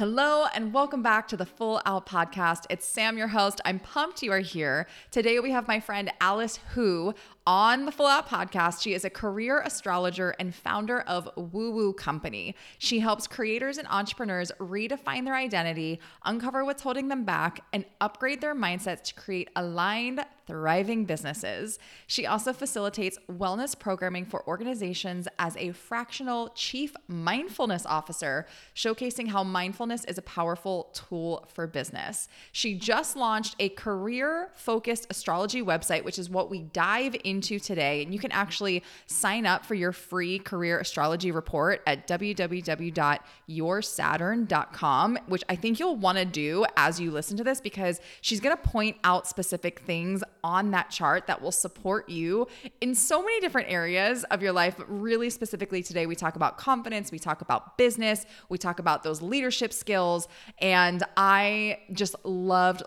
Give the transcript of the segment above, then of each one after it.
Hello and welcome back to the Full Out Podcast. It's Sam, your host. I'm pumped you are here. Today we have my friend Alice Hu on the Full Out Podcast. She is a career astrologer and founder of Woo Woo Company. She helps creators and entrepreneurs redefine their identity, uncover what's holding them back, and upgrade their mindsets to create aligned, thriving businesses. She also facilitates wellness programming for organizations as a fractional chief mindfulness officer, showcasing how mindfulness is a powerful tool for business. She just launched a career-focused astrology website, which is what we dive into today. And you can actually sign up for your free career astrology report at www.yoursaturn.com, which I think you'll want to do as you listen to this, because she's going to point out specific things on that chart that will support you in so many different areas of your life. But really specifically today, we talk about confidence, we talk about business, we talk about those leadership skills. And I just loved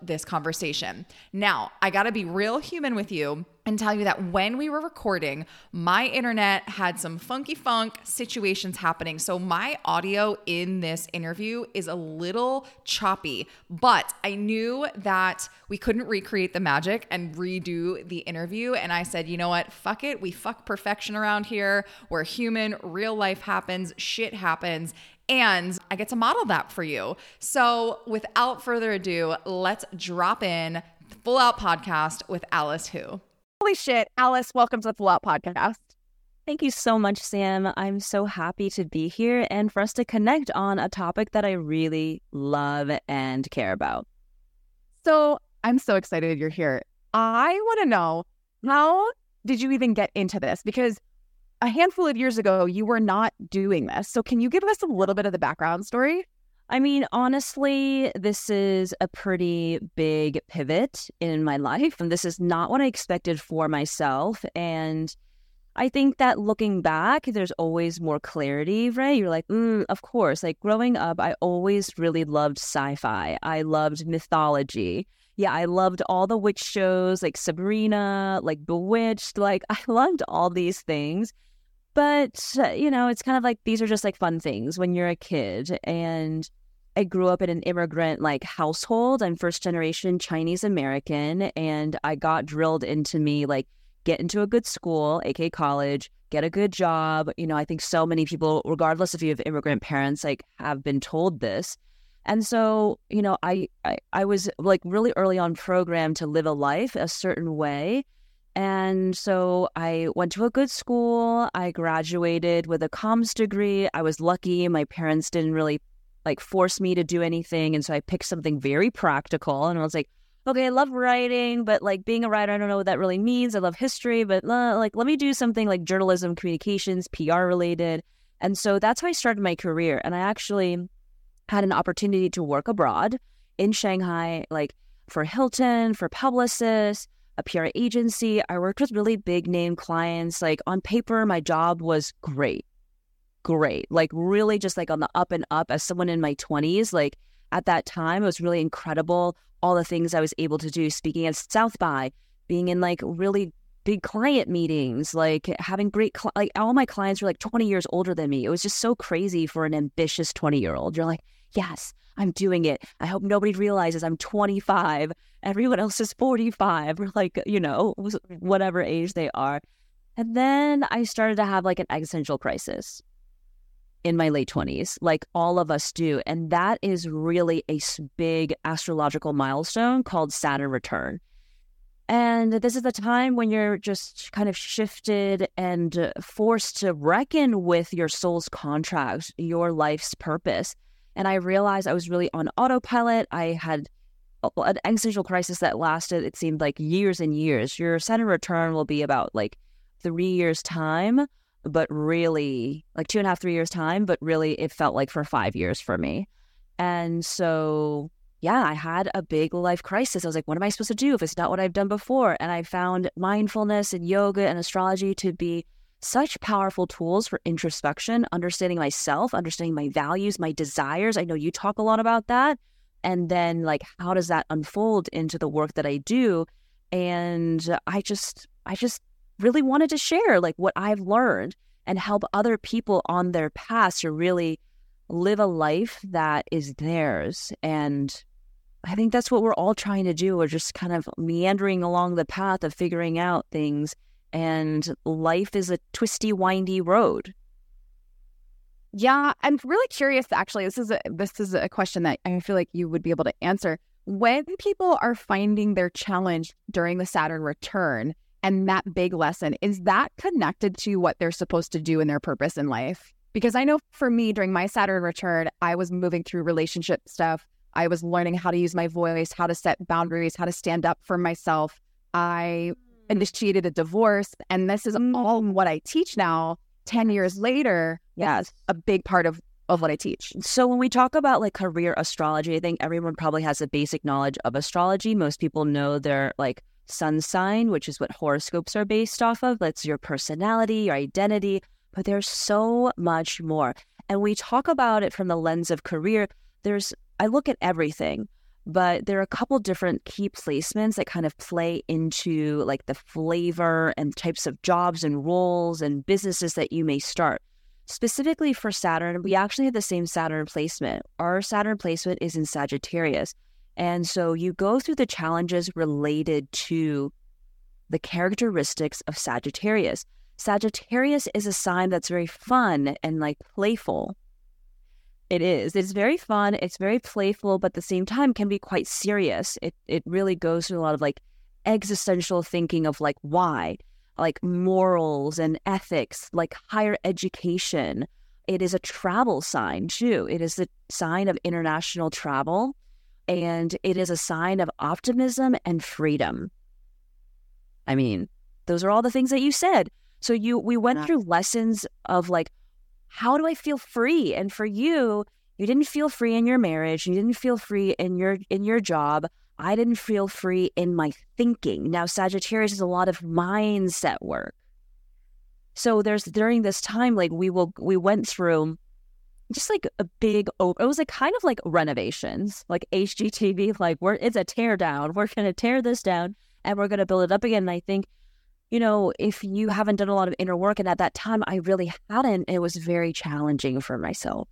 this conversation. Now, I gotta be real human with you and tell you that when we were recording, my internet had some funky funk situations happening. So my audio in this interview is a little choppy, but I knew that we couldn't recreate the magic and redo the interview. And I said, you know what? Fuck it. We fuck perfection around here. We're human. Real life happens. Shit happens. And I get to model that for you. So without further ado, let's drop in Full Out Podcast with Alice Hu. Holy shit, Alice, welcome to the Full Out Podcast. Thank you so much, Sam. I'm so happy to be here and for us to connect on a topic that I really love and care about. So I'm so excited you're here. I want to know, how did you even get into this? Because a handful of years ago, you were not doing this. So can you give us a little bit of the background story? I mean, honestly, this is a pretty big pivot in my life, and this is not what I expected for myself. And I think that looking back, there's always more clarity, right? You're like, of course. Like growing up, I always really loved sci-fi. I loved mythology. Yeah, I loved all the witch shows like Sabrina, like Bewitched. Like I loved all these things. But, you know, it's kind of like these are just like fun things when you're a kid. And I grew up in an immigrant like household. I'm first generation Chinese American, and I got drilled into me like, get into a good school, aka college, get a good job. You know, I think so many people, regardless if you have immigrant parents, like have been told this. And so, you know, I was like really early on programmed to live a life a certain way. And so I went to a good school. I graduated with a comms degree. I was lucky. My parents didn't really like force me to do anything. And so I picked something very practical. And I was like, okay, I love writing, but like being a writer, I don't know what that really means. I love history, but like, let me do something like journalism, communications, PR related. And so that's how I started my career. And I actually had an opportunity to work abroad in Shanghai, like for Hilton, for Publicis, a PR agency. I worked with really big name clients. Like on paper, my job was great. Like really just like on the up and up as someone in my 20s. Like at that time, it was really incredible. All the things I was able to do, speaking at South by, being in like really big client meetings, like having great, like all my clients were like 20 years older than me. It was just so crazy for an ambitious 20-year-old. You're like, yes, I'm doing it. I hope nobody realizes I'm 25. Everyone else is 45 or like, you know, whatever age they are. And then I started to have like an existential crisis in my late 20s, like all of us do. And that is really a big astrological milestone called Saturn return. And this is the time when you're just kind of shifted and forced to reckon with your soul's contract, your life's purpose. And I realized I was really on autopilot. I had an existential crisis that lasted, it seemed like years and years. Your Saturn return will be about like 3 years time, but really like 2.5, 3 years time, but really it felt like for 5 years for me. And so, yeah, I had a big life crisis. I was like, what am I supposed to do if it's not what I've done before? And I found mindfulness and yoga and astrology to be such powerful tools for introspection, understanding myself, understanding my values, my desires. I know you talk a lot about that. And then like, how does that unfold into the work that I do? And I just really wanted to share like what I've learned and help other people on their path to really live a life that is theirs. And I think that's what we're all trying to do. We're just kind of meandering along the path of figuring out things. And life is a twisty, windy road. Yeah, I'm really curious, actually. This is a question that I feel like you would be able to answer. When people are finding their challenge during the Saturn return and that big lesson, is that connected to what they're supposed to do and their purpose in life? Because I know for me, during my Saturn return, I was moving through relationship stuff. I was learning how to use my voice, how to set boundaries, how to stand up for myself. I initiated a divorce, and this is all what I teach now. 10 years later, yes, a big part of what I teach. So when we talk about like career astrology, I think everyone probably has a basic knowledge of astrology. Most people know their like sun sign, which is what horoscopes are based off of. That's your personality, your identity, but there's so much more. And we talk about it from the lens of career. I look at everything, but there are a couple different key placements that kind of play into like the flavor and types of jobs and roles and businesses that you may start. Specifically for Saturn, we actually have the same Saturn placement. Our Saturn placement is in Sagittarius. And so you go through the challenges related to the characteristics of Sagittarius. Sagittarius is a sign that's very fun and like playful. It is. It's very fun. It's very playful, but at the same time can be quite serious. It really goes through a lot of like existential thinking of like why, like morals and ethics, like higher education. It is a travel sign too. It is the sign of international travel, and it is a sign of optimism and freedom. I mean, those are all the things that you said. So we went through lessons of like, how do I feel free? And for you, you didn't feel free in your marriage. You didn't feel free in your job. I didn't feel free in my thinking. Now, Sagittarius is a lot of mindset work. So during this time, like we went through just like a big, it was like kind of like renovations, like HGTV, like it's a tear down. We're going to tear this down and we're going to build it up again. And I think, you know, if you haven't done a lot of inner work, and at that time I really hadn't, it was very challenging for myself.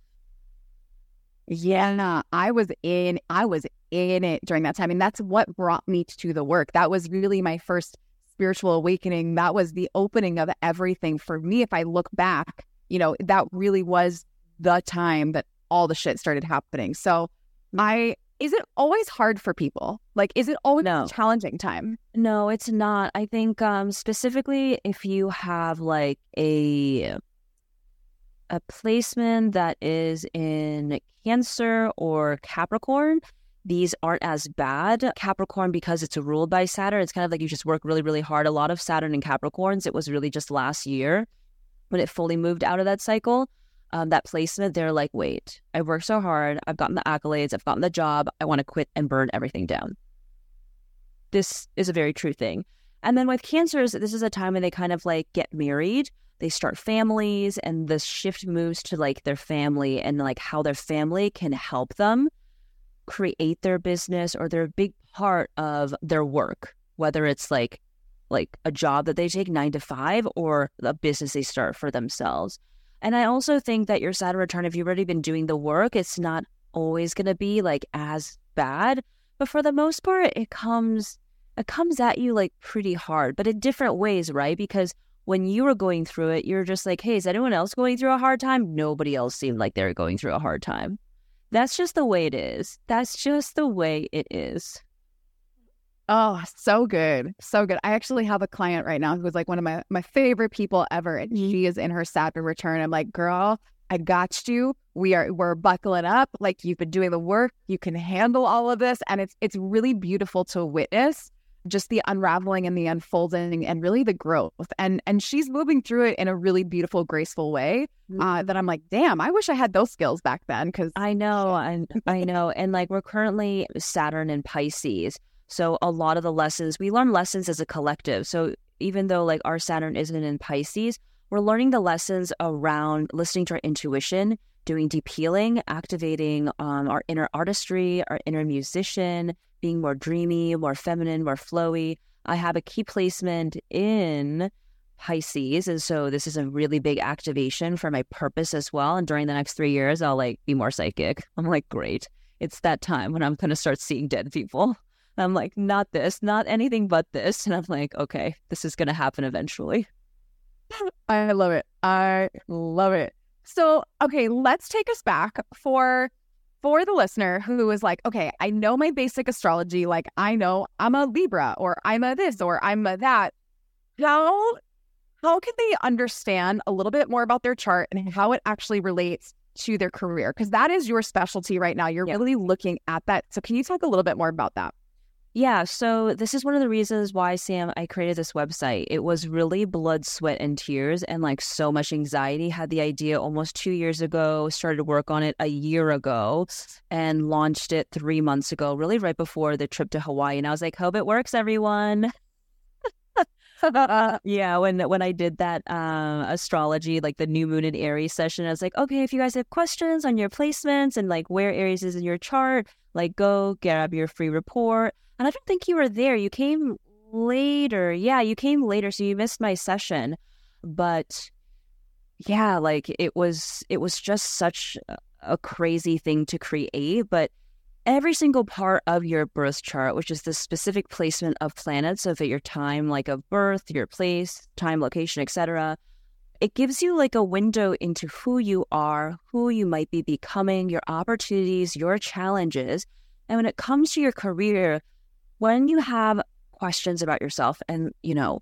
Yeah, I was in it during that time. And that's what brought me to the work. That was really my first spiritual awakening. That was the opening of everything for me. If I look back, you know, that really was the time that all the shit started happening. So is it always hard for people? Like, is it always a challenging time? No, it's not. I think specifically if you have like a placement that is in Cancer or Capricorn, these aren't as bad. Capricorn, because it's ruled by Saturn, it's kind of like you just work really, really hard. A lot of Saturn and Capricorns, it was really just last year when it fully moved out of that cycle, that placement, they're like, wait, I worked so hard. I've gotten the accolades. I've gotten the job. I want to quit and burn everything down. This is a very true thing. And then with Cancers, this is a time when they kind of like get married. They start families, and the shift moves to like their family and like how their family can help them create their business or their big part of their work, whether it's like a job that they take 9 to 5 or a business they start for themselves. And I also think that your Saturn return, if you've already been doing the work, it's not always going to be like as bad, but for the most part, it comes at you like pretty hard, but in different ways, right? Because when you were going through it, you're just like, hey, is anyone else going through a hard time? Nobody else seemed like they were going through a hard time. That's just the way it is. Oh, so good. So good. I actually have a client right now who is like one of my favorite people ever. And she is in her Saturn return. I'm like, girl, I got you. We're buckling up. Like, you've been doing the work. You can handle all of this. And it's really beautiful to witness. Just the unraveling and the unfolding and really the growth. And she's moving through it in a really beautiful, graceful way that I'm like, damn, I wish I had those skills back then. Because I know. And like, we're currently Saturn in Pisces. So a lot of the lessons, we learn lessons as a collective. So even though like our Saturn isn't in Pisces, we're learning the lessons around listening to our intuition, doing deep healing, activating our inner artistry, our inner musician, being more dreamy, more feminine, more flowy. I have a key placement in Pisces, and so this is a really big activation for my purpose as well. And during the next 3 years, I'll be more psychic. I'm like, great, it's that time when I'm gonna start seeing dead people. And I'm like, not this, not anything but this. And I'm like, okay, this is gonna happen eventually. I love it. So okay, let's take us back for the listener who is like, okay, I know my basic astrology, I know I'm a Libra or I'm a this or I'm a that. How can they understand a little bit more about their chart and how it actually relates to their career? Because that is your specialty right now. You're really looking at that. So can you talk a little bit more about that? Yeah. So this is one of the reasons why, Sam, I created this website. It was really blood, sweat, and tears and so much anxiety. Had the idea almost 2 years ago, started to work on it a year ago and launched it 3 months ago, really right before the trip to Hawaii. And I was like, hope it works, everyone. When I did that astrology, the new moon in Aries session, I was like, okay, if you guys have questions on your placements and where Aries is in your chart, go grab your free report. And I don't think you were there. You came later. Yeah, you came later, so you missed my session. But yeah, it was just such a crazy thing to create, but every single part of your birth chart, which is the specific placement of planets, so at your time, of birth, your place, time, location, etc., it gives you a window into who you are, who you might be becoming, your opportunities, your challenges. And when it comes to your career, when you have questions about yourself, and you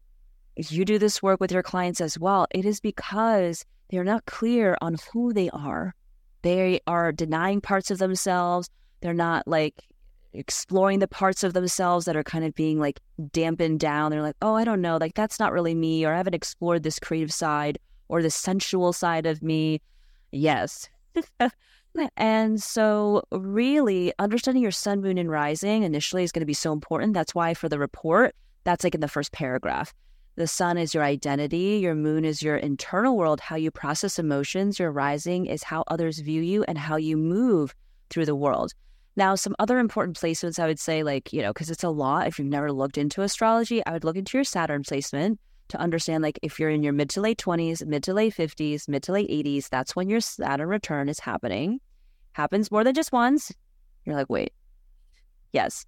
do this work with your clients as well, it is because they're not clear on who they are. They are denying parts of themselves. They're not exploring the parts of themselves that are kind of being dampened down. They're like, oh, I don't know, that's not really me, or I haven't explored this creative side or the sensual side of me. Yes. And so really understanding your sun, moon, and rising initially is going to be so important. That's why for the report, that's in the first paragraph. The sun is your identity, your moon is your internal world, how you process emotions, your rising is how others view you and how you move through the world. Now, some other important placements I would say, because it's a lot, if you've never looked into astrology, I would look into your Saturn placement to understand, if you're in your mid to late 20s, mid to late 50s, mid to late 80s, that's when your Saturn return is happening. Happens more than just once. You're like, wait, yes.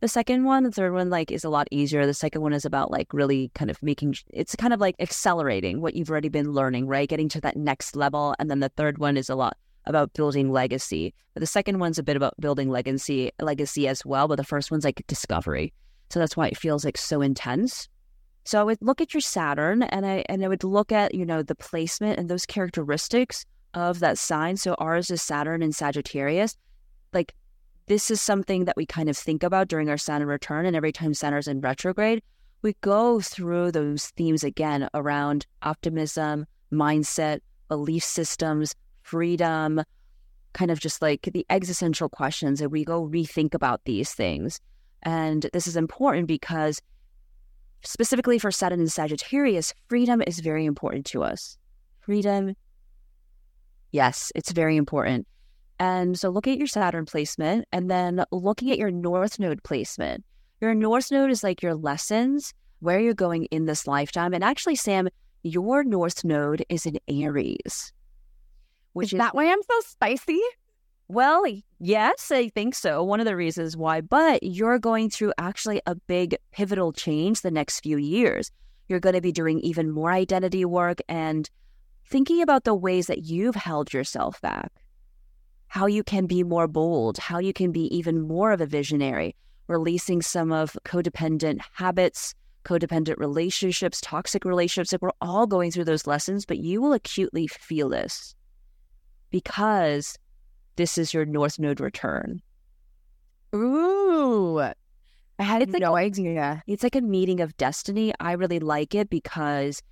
The second one, the third one, is a lot easier. The second one is about, really kind of making, it's kind of accelerating what you've already been learning, right? Getting to that next level. And then the third one is a lot about building legacy. But the second one's a bit about building legacy as well, but the first one's discovery. So that's why it feels so intense. So I would look at your Saturn and I would look at, the placement and those characteristics of that sign. So ours is Saturn in Sagittarius. This is something that we kind of think about during our Saturn return, and every time Saturn's in retrograde, we go through those themes again around optimism, mindset, belief systems, freedom, kind of just the existential questions, and we go rethink about these things. And this is important because specifically for Saturn and Sagittarius, freedom is very important to us. Freedom, yes, it's very important. And so look at your Saturn placement and then looking at your North Node placement. Your North Node is your lessons, where you're going in this lifetime. And actually, Sam, your North Node is in Aries. Is that why I'm so spicy? Well, yes, I think so. One of the reasons why. But you're going through actually a big pivotal change the next few years. You're going to be doing even more identity work and thinking about the ways that you've held yourself back, how you can be more bold, how you can be even more of a visionary, releasing some of codependent habits, codependent relationships, toxic relationships. We're all going through those lessons, but you will acutely feel this, because this is your North Node return. Ooh, I had no idea. It's a meeting of destiny. I really like it because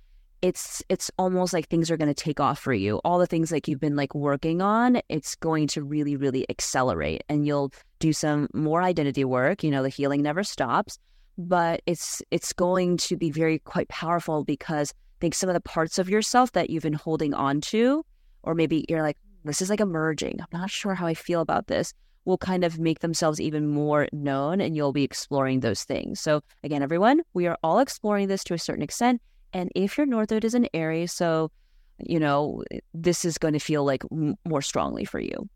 it's almost like things are going to take off for you. All the things you've been working on, it's going to really, really accelerate, and you'll do some more identity work. The healing never stops, but it's going to be very quite powerful because I think some of the parts of yourself that you've been holding on to, or maybe you're this is emerging, I'm not sure how I feel about this, will kind of make themselves even more known, and you'll be exploring those things. So again, everyone, we are all exploring this to a certain extent. And if your North Node is in Aries, so, you know, this is going to feel like more strongly for you.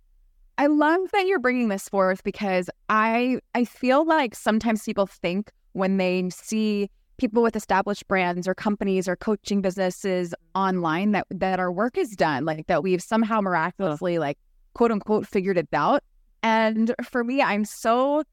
I love that you're bringing this forth, because I feel like sometimes people think when they see people with established brands or companies or coaching businesses online that our work is done, like that we've somehow miraculously, like, quote unquote, figured it out. And for me, I'm so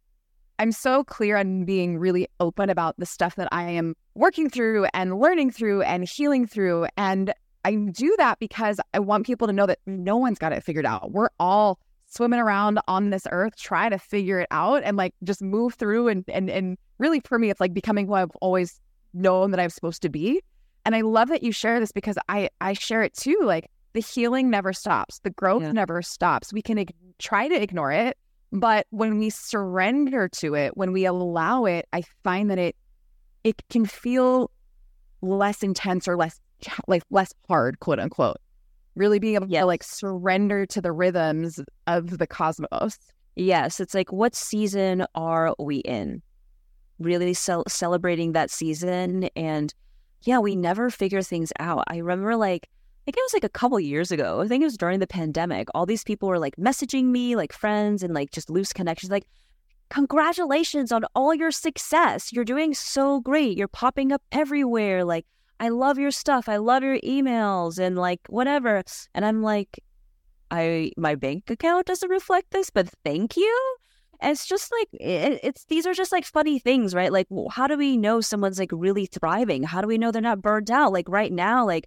clear on being really open about the stuff that I am working through and learning through and healing through. And I do that because I want people to know that no one's got it figured out. We're all swimming around on this earth, try to figure it out and, like, just move through. And really, for me, it's like becoming who I've always known that I'm supposed to be. And I love that you share this, because I share it too. Like, the healing never stops. The growth never stops. We can try to ignore it, but when we surrender to it, when we allow it, I find that it can feel less intense or less hard, quote unquote. Really being able to, like, surrender to the rhythms of the cosmos. Yes. It's like, what season are we in? Really celebrating that season. And we never figure things out. I remember, like, I think it was like a couple years ago. I think it was during the pandemic. All these people were, like, messaging me, like, friends and, like, just loose connections. Like, congratulations on all your success. You're doing so great. You're popping up everywhere. Like, I love your stuff. I love your emails and, like, whatever. And I'm like, my bank account doesn't reflect this, but thank you. And it's just like, these are just, like, funny things, right? Like, how do we know someone's, like, really thriving? How do we know they're not burned out? Like, right now, like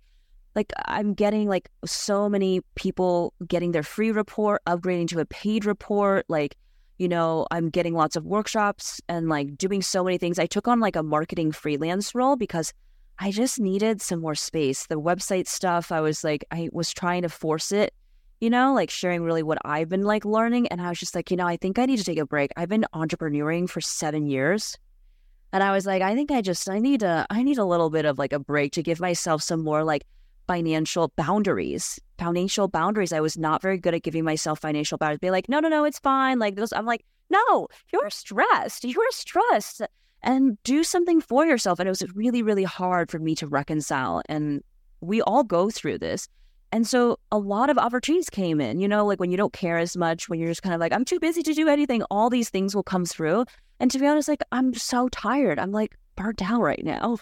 I'm getting, like, so many people getting their free report, upgrading to a paid report. Like, you know, I'm getting lots of workshops and, like, doing so many things. I took on, like, a marketing freelance role because I just needed some more space. The website stuff, I was trying to force it, you know, like, sharing really what I've been, like, learning. And I was just like, you know, I think I need to take a break. I've been entrepreneuring for 7 years. And I was like, I think I need a little bit of, like, a break to give myself some more, like, financial boundaries. I was not very good at giving myself financial boundaries. Be like, no, it's fine. Like, those, I'm like, no, you're stressed. And do something for yourself. And it was really, really hard for me to reconcile. And we all go through this. And so a lot of opportunities came in, you know, like, when you don't care as much, when you're just kind of like, I'm too busy to do anything, all these things will come through. And to be honest, like, I'm so tired. I'm, like, burnt out right now.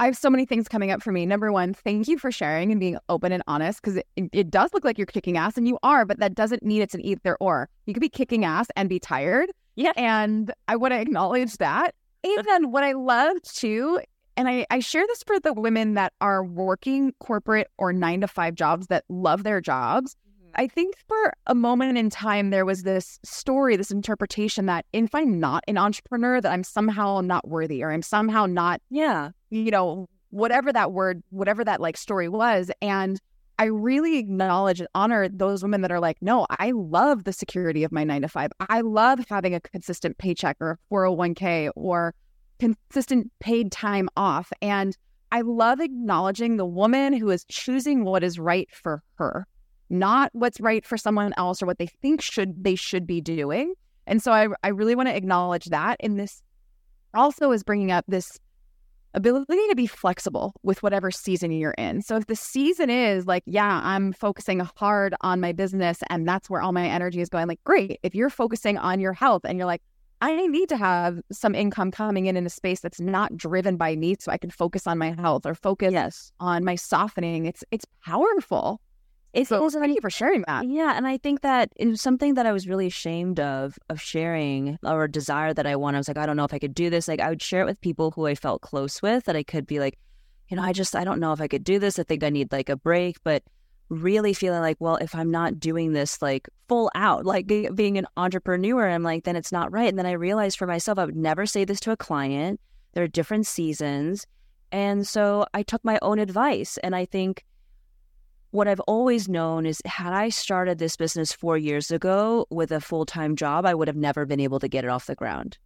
I have so many things coming up for me. Number one, thank you for sharing and being open and honest, because it does look like you're kicking ass, and you are, but that doesn't mean it's an either or. You could be kicking ass and be tired. Yeah. And I want to acknowledge that. Even what I love too, and I share this for the women that are working corporate or 9-to-5 jobs that love their jobs. Mm-hmm. I think for a moment in time, there was this story, this interpretation that if I'm not an entrepreneur, that I'm somehow not worthy, or I'm somehow not, you know, whatever that word, whatever that, like, story was. And I really acknowledge and honor those women that are like, no, I love the security of my 9-to-5. I love having a consistent paycheck or 401k or consistent paid time off. And I love acknowledging the woman who is choosing what is right for her, not what's right for someone else or what they think they should be doing. And so I really want to acknowledge that. And this also is bringing up this ability to be flexible with whatever season you're in. So if the season is like, I'm focusing hard on my business and that's where all my energy is going, like, great. If you're focusing on your health and you're like, I need to have some income coming in a space that's not driven by me so I can focus on my health or focus on my softening. It's powerful. It's also, thank you for sharing that. Yeah. And I think that it was something that I was really ashamed of sharing, or a desire that I wanted. I was like, I don't know if I could do this. Like, I would share it with people who I felt close with, that I could be like, you know, I don't know if I could do this. I think I need, like, a break, but really feeling like, well, if I'm not doing this, like, full out, like, being an entrepreneur, I'm like, then it's not right. And then I realized for myself, I would never say this to a client. There are different seasons. And so I took my own advice. And I think what I've always known is, had I started this business 4 years ago with a full-time job, I would have never been able to get it off the ground.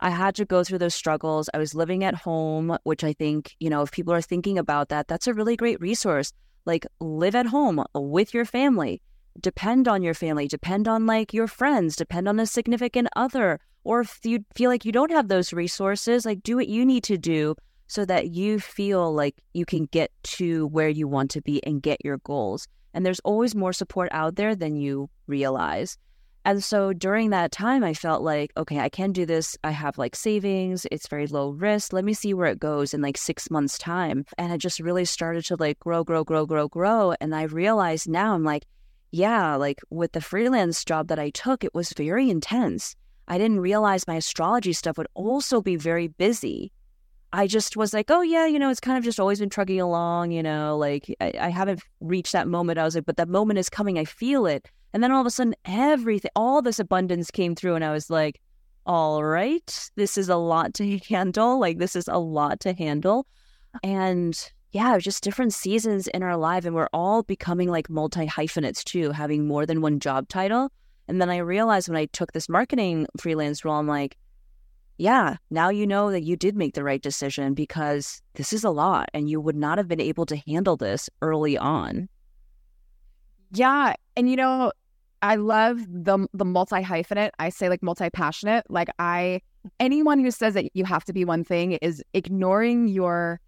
I had to go through those struggles. I was living at home, which I think, you know, if people are thinking about that, that's a really great resource. Like, live at home with your family, depend on your family, depend on, like, your friends, depend on a significant other. Or if you feel like you don't have those resources, like, do what you need to do so that you feel like you can get to where you want to be and get your goals. And there's always more support out there than you realize. And so during that time, I felt like, okay, I can do this. I have like savings. It's very low risk. Let me see where it goes in like 6 months time. And I just really started to like grow. And I realized now I'm like, yeah, like with the freelance job that I took, it was very intense. I didn't realize my astrology stuff would also be very busy. I just was like, oh yeah, you know, it's kind of just always been trucking along, you know, like I haven't reached that moment. I was like, but that moment is coming. I feel it. And then all of a sudden, everything, all this abundance came through and I was like, all right, this is a lot to handle. And yeah, it was just different seasons in our life. And we're all becoming like multi-hyphenates too, having more than one job title. And then I realized when I took this marketing freelance role, I'm like, yeah, now you know that you did make the right decision because this is a lot and you would not have been able to handle this early on. Yeah. And, you know, I love the multi-hyphenate. I say like multi-passionate. Like anyone who says that you have to be one thing is ignoring your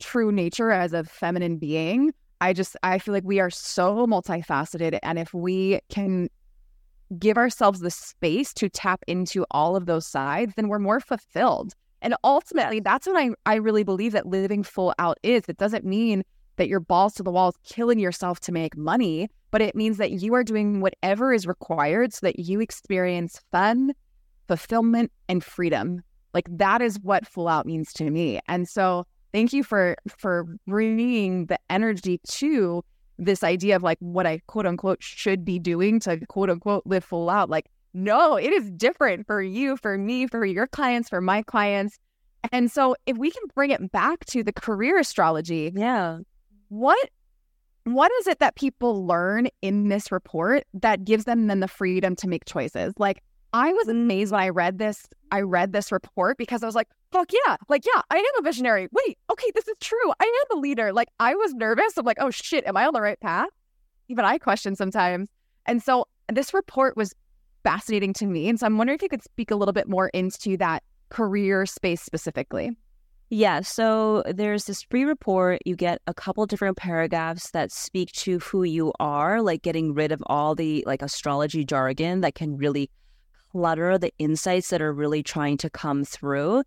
true nature as a feminine being. I feel like we are so multifaceted. And if we can give ourselves the space to tap into all of those sides, then we're more fulfilled. And ultimately, that's what I really believe that living full out is. It doesn't mean that you're balls to the walls killing yourself to make money, but it means that you are doing whatever is required so that you experience fun, fulfillment, and freedom. Like that is what full out means to me. And so thank you for bringing the energy to this idea of like what I quote unquote should be doing to quote unquote live full out. Like, no, it is different for you, for me, for your clients, for my clients. And so if we can bring it back to the career astrology. Yeah. What is it that people learn in this report that gives them then the freedom to make choices? Like, I was amazed when I read this report because I was like, fuck yeah. Like, yeah, I am a visionary. Wait, okay, this is true. I am a leader. Like, I was nervous. I'm like, oh shit, am I on the right path? Even I question sometimes. And so this report was fascinating to me. And so I'm wondering if you could speak a little bit more into that career space specifically. Yeah, so there's this free report. You get a couple different paragraphs that speak to who you are, like getting rid of all the like astrology jargon that can really clutter the insights that are really trying to come through.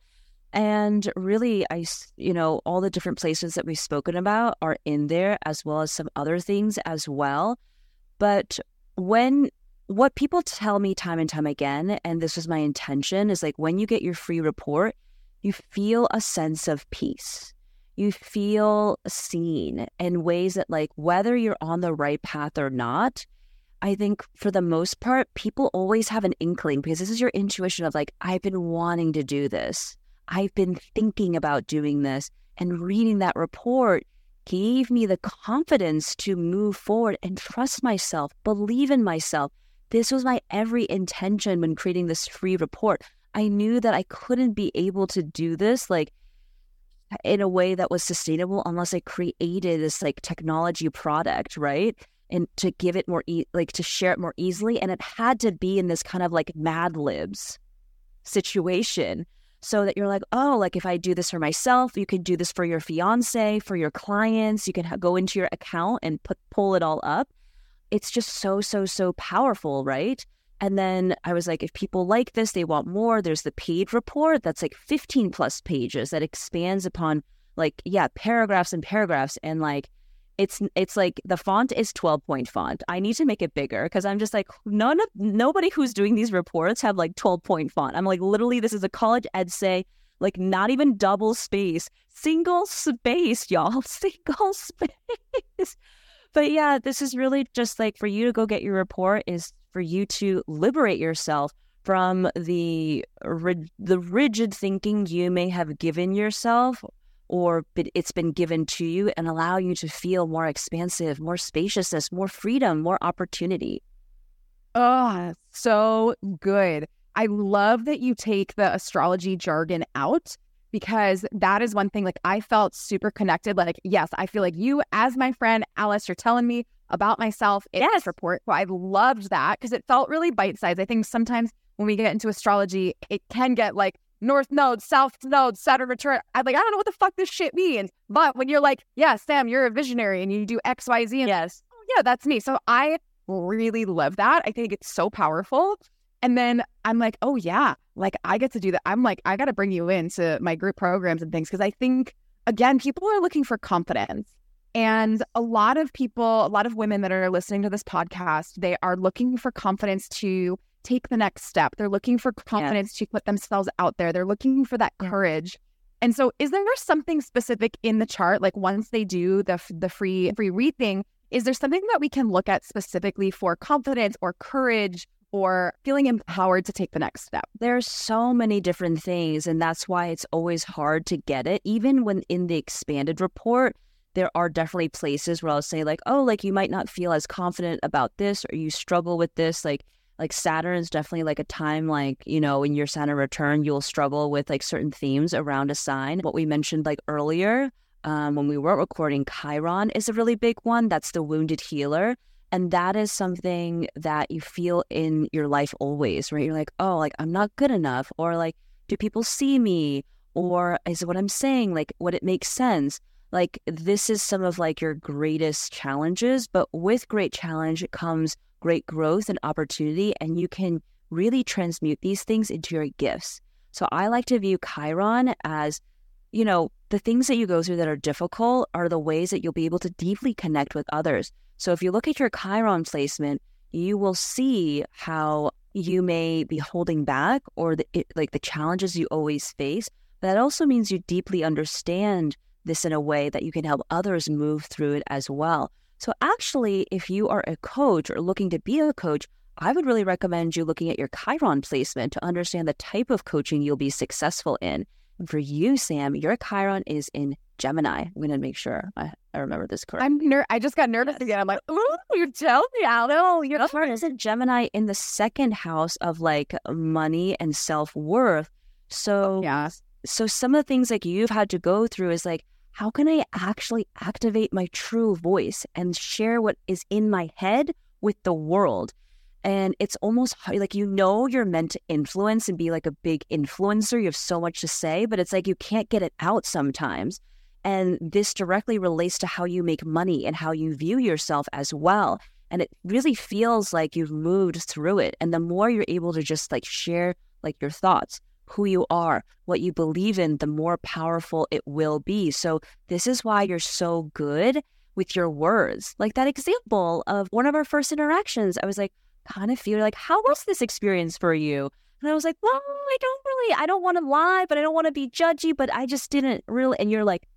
And really, all the different placements that we've spoken about are in there, as well as some other things as well. But what people tell me time and time again, and this was my intention, is like when you get your free report, you feel a sense of peace. You feel seen in ways that, like, whether you're on the right path or not, I think for the most part, people always have an inkling, because this is your intuition of like, I've been wanting to do this. I've been thinking about doing this. And reading that report gave me the confidence to move forward and trust myself, believe in myself. This was my every intention when creating this free report. I knew that I couldn't be able to do this like in a way that was sustainable unless I created this like technology product, right? And to give it more, to share it more easily. And it had to be in this kind of like Mad Libs situation so that you're like, oh, like if I do this for myself, you can do this for your fiance, for your clients. You can go into your account and pull it all up. It's just so, so, so powerful, right? And then I was like, if people like this, they want more. There's the paid report that's like 15 plus pages that expands upon like, yeah, paragraphs and paragraphs. And like, it's like the font is 12-point font. I need to make it bigger because I'm just like, nobody who's doing these reports have like 12-point font. I'm like, literally, this is a college essay, like not even double space, single space, y'all, single space. But yeah, this is really just like for you to go get your report is for you to liberate yourself from the rigid thinking you may have given yourself or it's been given to you, and allow you to feel more expansive, more spaciousness, more freedom, more opportunity. Oh, so good. I love that you take the astrology jargon out, because that is one thing, like I felt super connected. Like, yes, I feel like you as my friend, Alice, you're telling me about myself in this report. So I loved that because it felt really bite-sized. I think sometimes when we get into astrology, it can get like North Node, South Node, Saturn return. I'm like, I don't know what the fuck this shit means. But when you're like, yeah, Sam, you're a visionary and you do X, Y, Z. And yes. Oh, yeah, that's me. So I really love that. I think it's so powerful. And then I'm like, oh, yeah, like I get to do that. I'm like, I got to bring you into my group programs and things because I think, again, people are looking for confidence. And a lot of people, a lot of women that are listening to this podcast, they are looking for confidence to take the next step. They're looking for confidence to put themselves out there. They're looking for that courage. And so is there something specific in the chart? Like once they do the free read thing, is there something that we can look at specifically for confidence or courage or feeling empowered to take the next step? There's so many different things. And that's why it's always hard to get it. Even when in the expanded report, there are definitely places where I'll say like, oh, like you might not feel as confident about this or you struggle with this. Like Saturn is definitely like a time like, you know, in your Saturn return, you'll struggle with like certain themes around a sign. What we mentioned like earlier when we were recording, Chiron is a really big one. That's the wounded healer. And that is something that you feel in your life always, right? You're like, oh, like I'm not good enough, or like, do people see me? Or is what I'm saying, like, would it make sense? Like, this is some of like your greatest challenges, but with great challenge comes great growth and opportunity, and you can really transmute these things into your gifts. So I like to view Chiron as, you know, the things that you go through that are difficult are the ways that you'll be able to deeply connect with others. So if you look at your Chiron placement, you will see how you may be holding back or the challenges you always face. But that also means you deeply understand this in a way that you can help others move through it as well. So actually, if you are a coach or looking to be a coach, I would really recommend you looking at your Chiron placement to understand the type of coaching you'll be successful in. And for you, Sam, your Chiron is in Gemini. I'm going to make sure I remember this correctly. I just got nervous again. I'm like, ooh, you tell me. I know. Your Chiron is in Gemini in the second house of like money and self-worth. So, so some of the things like you've had to go through is like, how can I actually activate my true voice and share what is in my head with the world? And it's almost like, you know, you're meant to influence and be like a big influencer. You have so much to say, but it's like you can't get it out sometimes. And this directly relates to how you make money and how you view yourself as well. And it really feels like you've moved through it. And the more you're able to just like share like your thoughts, who you are, what you believe in, the more powerful it will be. So this is why you're so good with your words. Like that example of one of our first interactions, I was like, kind of feel like, how was this experience for you? And I was like, well, I don't want to lie, but I don't want to be judgy, but I just didn't really. And you're like,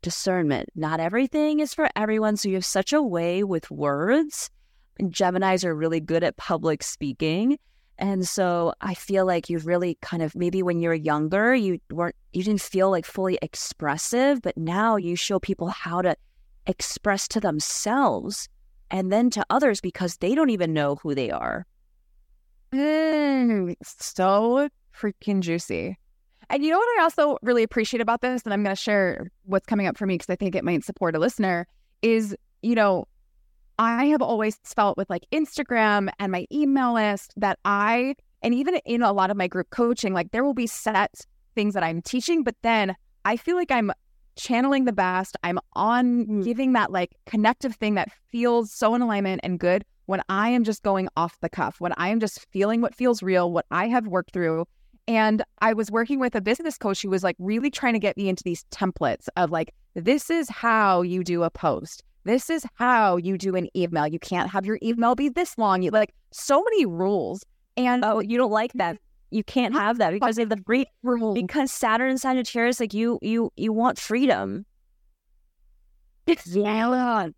discernment. Not everything is for everyone. So you have such a way with words. And Geminis are really good at public speaking. And so I feel like you really kind of, maybe when you were younger, you didn't feel like fully expressive, but now you show people how to express to themselves and then to others because they don't even know who they are. So freaking juicy. And you know what I also really appreciate about this, and I'm going to share what's coming up for me because I think it might support a listener, is, you know, I have always felt with like Instagram and my email list that and even in a lot of my group coaching, like there will be set things that I'm teaching, but then I feel like I'm channeling the best. I'm on giving that like connective thing that feels so in alignment and good when I am just going off the cuff, when I am just feeling what feels real, what I have worked through. And I was working with a business coach who was like really trying to get me into these templates of like, this is how you do a post. This is how you do an email. You can't have your email be this long. You like so many rules. And oh, you don't like that. You can't have that because they have the great rule. Because Saturn and Sagittarius, like you want freedom. Yeah.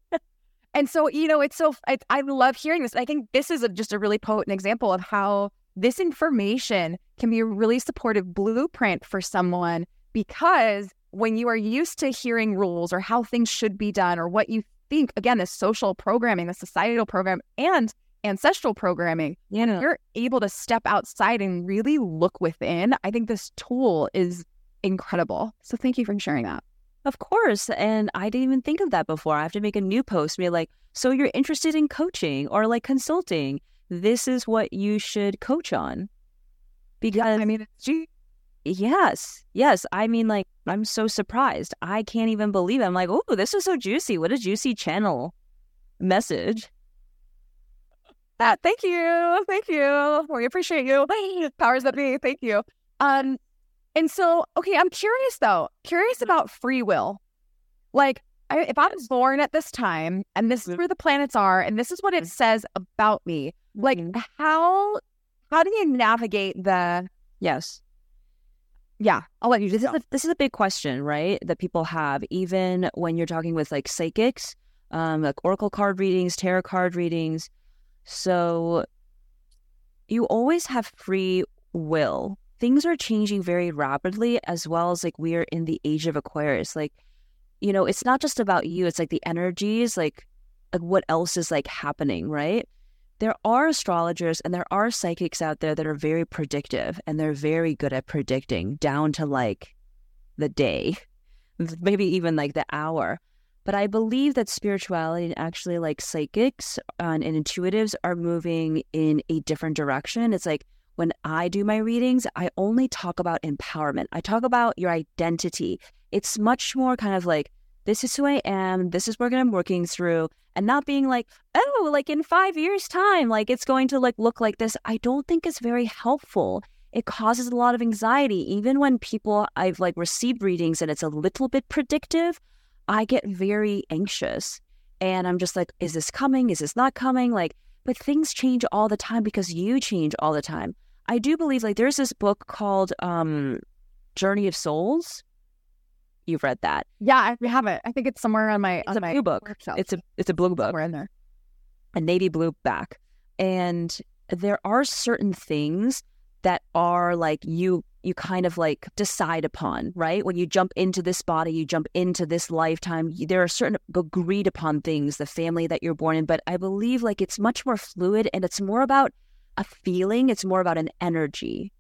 And so, you know, it's so, I love hearing this. I think this is just a really potent example of how this information can be a really supportive blueprint for someone, because when you are used to hearing rules or how things should be done or what you think, again, the social programming, the societal program, and ancestral programming, you're able to step outside and really look within. I think this tool is incredible. So thank you for sharing that. Of course. And I didn't even think of that before. I have to make a new post, be like, so you're interested in coaching or like consulting. This is what you should coach on. because yes. I mean, like, I'm so surprised. I can't even believe it. I'm like, oh, this is so juicy. What a juicy channel message. Thank you. Thank you. We appreciate you. Powers that be. Thank you. And so, okay, I'm curious though. Curious about free will. Like, if I was born at this time and this is where the planets are and this is what it says about me, like, how do you navigate the... Yes. Yeah, I'll let you do that. This is a big question, right, that people have, even when you're talking with, like, psychics, like oracle card readings, tarot card readings. So you always have free will. Things are changing very rapidly, as well as, like, we are in the Age of Aquarius. Like, you know, it's not just about you. It's, like, the energies, like what else is, like, happening, right? There are astrologers and there are psychics out there that are very predictive, and they're very good at predicting down to, like, the day, maybe even, like, the hour. But I believe that spirituality and actually, like, psychics and intuitives are moving in a different direction. It's like, when I do my readings, I only talk about empowerment. I talk about your identity. It's much more kind of like, this is who I am. This is what I'm working through. And not being like, oh, like, in 5 years' time, like, it's going to, like, look like this. I don't think it's very helpful. It causes a lot of anxiety. Even when people, I've, like, received readings and it's a little bit predictive, I get very anxious. And I'm just like, is this coming? Is this not coming? Like, but things change all the time because you change all the time. I do believe, like, there's this book called Journey of Souls. You've read that? Yeah, I have it. I think it's somewhere on my... It's a blue book. It's a blue book. Somewhere in there. A navy blue back. And there are certain things that are, like, you kind of, like, decide upon, right? When you jump into this body, you jump into this lifetime, there are certain agreed upon things, the family that you're born in. But I believe, like, it's much more fluid and it's more about a feeling. It's more about an energy,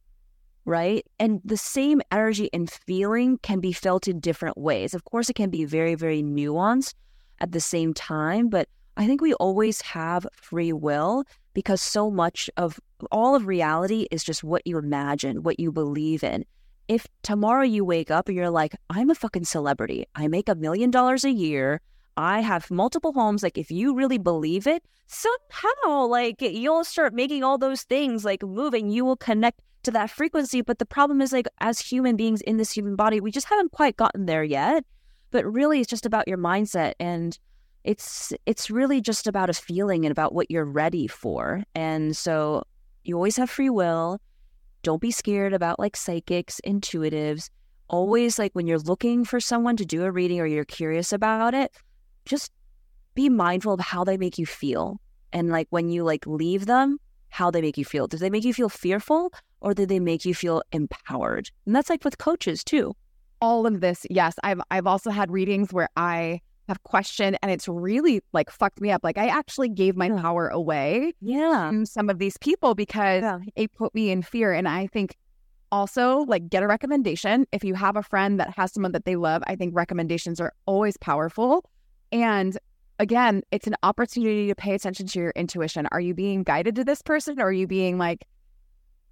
right? And the same energy and feeling can be felt in different ways. Of course, it can be very, very nuanced at the same time, but I think we always have free will because so much of all of reality is just what you imagine, what you believe in. If tomorrow you wake up and you're like, I'm a fucking celebrity, I make $1 million a year, I have multiple homes, like, if you really believe it, somehow, like, you'll start making all those things, like, moving, you will connect to that frequency. But the problem is, like, as human beings in this human body, we just haven't quite gotten there yet. But really, it's just about your mindset, and it's really just about a feeling and about what you're ready for. And so you always have free will. Don't be scared about, like, psychics, intuitives. Always, like, when you're looking for someone to do a reading or you're curious about it, just be mindful of how they make you feel. And, like, when you, like, leave them, how they make you feel. Did they make you feel fearful, or did they make you feel empowered? And that's, like, with coaches too. All of this. Yes. I've also had readings where I have questioned, and it's really, like, fucked me up. Like, I actually gave my power away to some of these people because it put me in fear. And I think also, like, get a recommendation. If you have a friend that has someone that they love, I think recommendations are always powerful. And again, it's an opportunity to pay attention to your intuition. Are you being guided to this person, or are you being, like,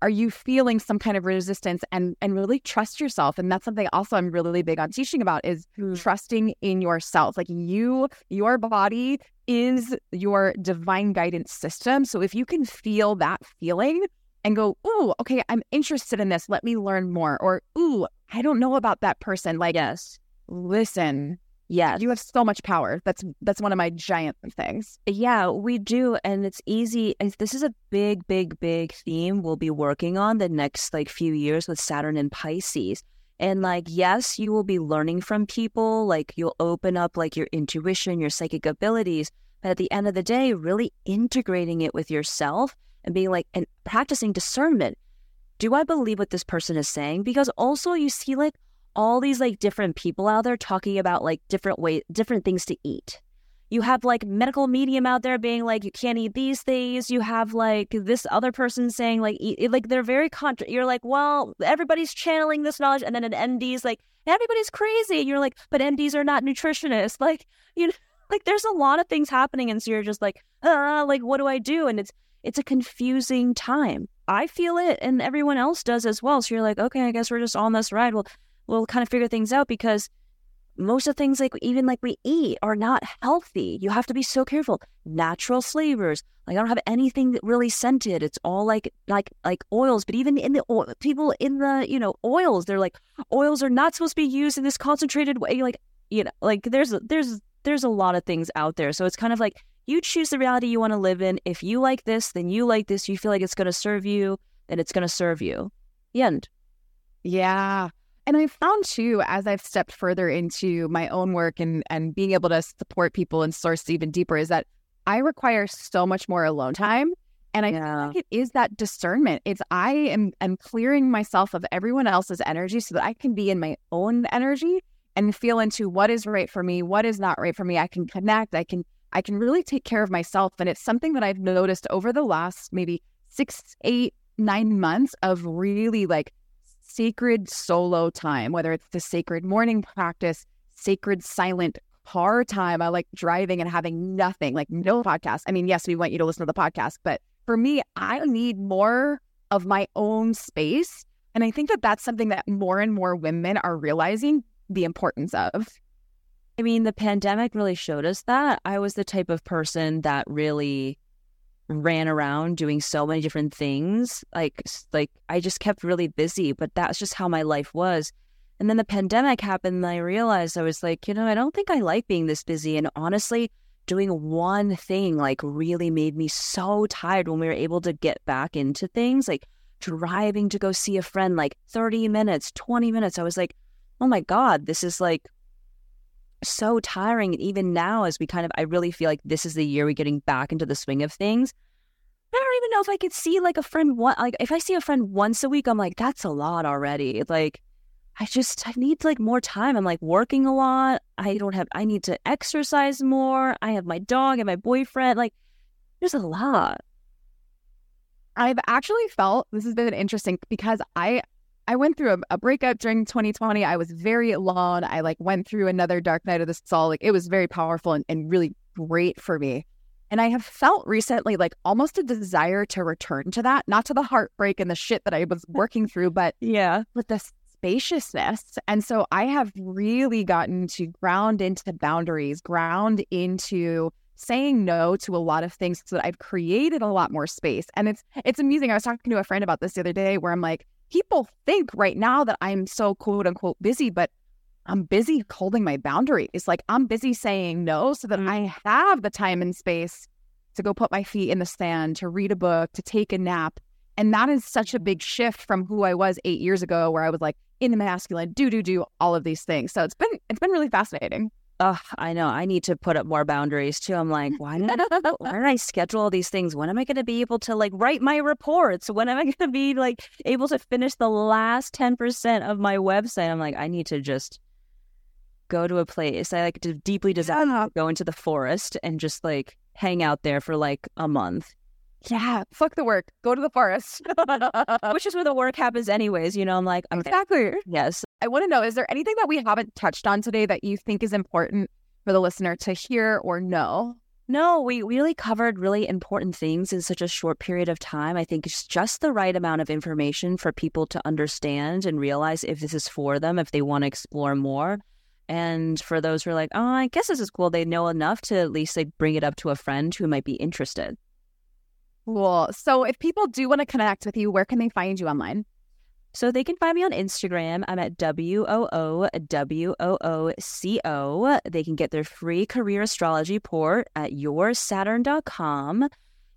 are you feeling some kind of resistance? And really trust yourself. And that's something also I'm really big on teaching about is trusting in yourself. Like, your body is your divine guidance system. So if you can feel that feeling and go, ooh, okay, I'm interested in this, let me learn more. Or, ooh, I don't know about that person. Like, listen. Yeah, you have so much power. That's one of my giant things. Yeah, we do. And it's easy. This is a big, big, big theme we'll be working on the next, like, few years with Saturn and Pisces. And, like, yes, you will be learning from people. Like, you'll open up, like, your intuition, your psychic abilities. But at the end of the day, really integrating it with yourself and being like, and practicing discernment. Do I believe what this person is saying? Because also you see, like, all these, like, different people out there talking about, like, different things to eat. You have, like, medical medium out there being like, you can't eat these things. You have, like, this other person saying, like, eat, like, they're very you're like, well, everybody's channeling this knowledge. And then an MD's like, everybody's crazy. And you're like, but MDs are not nutritionists. Like, you know, like, there's a lot of things happening. And so you're just like, like, what do I do? And it's it's a confusing time. I feel it and everyone else does as well. So you're like, okay, I guess we're just on this ride. We'll kind of figure things out, because most of the things like we eat are not healthy. You have to be so careful. Natural flavors. Like, I don't have anything that really scented. It's all like oils. But even in the oil, people in the, oils, they're like, oils are not supposed to be used in this concentrated way. There's a lot of things out there. So it's kind of like, you choose the reality you want to live in. If you like this, then you like this. You feel like it's going to serve you, then it's going to serve you. The end. Yeah. And I found too, as I've stepped further into my own work and being able to support people and source even deeper, is that I require so much more alone time. And I feel like it is that discernment. It's I am clearing myself of everyone else's energy so that I can be in my own energy and feel into what is right for me, what is not right for me. I can connect. I can really take care of myself. And it's something that I've noticed over the last maybe 6, 8, 9 months of really like sacred solo time, whether it's the sacred morning practice, sacred silent car time. I like driving and having nothing, like no podcast. I mean, yes, we want you to listen to the podcast, but for me, I need more of my own space. And I think that that's something that more and more women are realizing the importance of. I mean, the pandemic really showed us that. I was the type of person that really ran around doing so many different things. Like I just kept really busy, but that's just how my life was. And then the pandemic happened and I realized, I was like, I don't think I like being this busy. And honestly, doing one thing like really made me so tired when we were able to get back into things, like driving to go see a friend, like 30 minutes, 20 minutes. I was like, oh my God, this is like so tiring. And even now, as we I really feel like this is the year we're getting back into the swing of things. I don't even know if I could see like a friend if I see a friend once a week, I'm like, that's a lot already. Like, I need like more time. I'm like working a lot. I need to exercise more. I have my dog and my boyfriend. Like, there's a lot. I've actually felt this has been interesting because I went through a breakup during 2020. I was very alone. I went through another dark night of the soul. It was very powerful and really great for me. And I have felt recently almost a desire to return to that, not to the heartbreak and the shit that I was working through, but yeah, with the spaciousness. And so I have really gotten to ground into the boundaries, ground into saying no to a lot of things so that I've created a lot more space. And it's amazing. I was talking to a friend about this the other day where I'm like, people think right now that I'm so quote unquote busy, but I'm busy holding my boundary. It's like I'm busy saying no so that I have the time and space to go put my feet in the sand, to read a book, to take a nap. And that is such a big shift from who I was 8 years ago, where I was like in the masculine, do all of these things. So it's been really fascinating. Oh, I know. I need to put up more boundaries too. I'm like, why did I schedule all these things? When am I going to be able to write my reports? When am I going to be able to finish the last 10% of my website? I'm like, I need to just go to a place. I like to deeply desire to go into the forest and just hang out there for a month. Yeah, fuck the work. Go to the forest, which is where the work happens anyways. I'm like, okay. Exactly. Yes. I want to know, is there anything that we haven't touched on today that you think is important for the listener to hear or know? No, we really covered really important things in such a short period of time. I think it's just the right amount of information for people to understand and realize if this is for them, if they want to explore more. And for those who are like, oh, I guess this is cool, they know enough to at least bring it up to a friend who might be interested. Cool. So if people do want to connect with you, where can they find you online? So they can find me on Instagram. I'm at WOOWOOCO. They can get their free career astrology report at yoursaturn.com.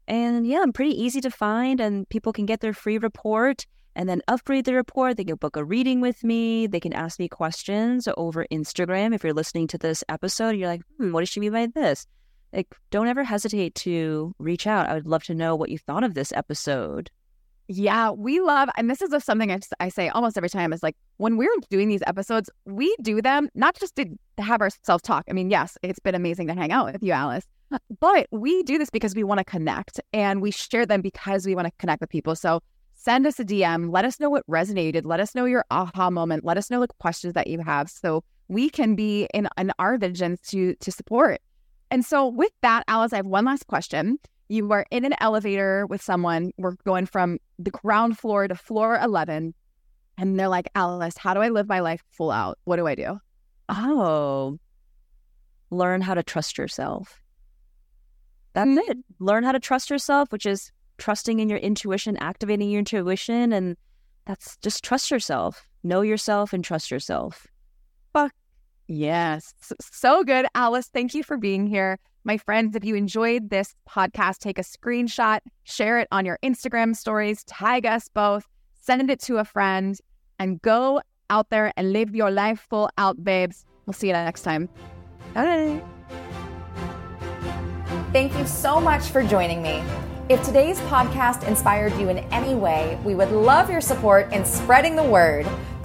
And yeah, I'm pretty easy to find, and people can get their free report and then upgrade the report. They can book a reading with me. They can ask me questions over Instagram. If you're listening to this episode, you're like, what does she mean by this? Don't ever hesitate to reach out. I would love to know what you thought of this episode. Yeah, we love, and this is something I say almost every time, is when we're doing these episodes, we do them not just to have ourselves talk. I mean, yes, it's been amazing to hang out with you, Alice, but we do this because we want to connect, and we share them because we want to connect with people. So send us a DM. Let us know what resonated. Let us know your aha moment. Let us know the questions that you have so we can be in our vision to support. And so with that, Alice, I have one last question. You are in an elevator with someone. We're going from the ground floor to floor 11. And they're like, Alice, how do I live my life full out? What do I do? Oh, learn how to trust yourself. That's it. Learn how to trust yourself, which is trusting in your intuition, activating your intuition. And that's just trust yourself. Know yourself and trust yourself. Fuck. Yes. So good, Alice. Thank you for being here. My friends, if you enjoyed this podcast, take a screenshot, share it on your Instagram stories, tag us both, send it to a friend, and go out there and live your life full out, babes. We'll see you next time. Bye. Thank you so much for joining me. If today's podcast inspired you in any way, we would love your support in spreading the word.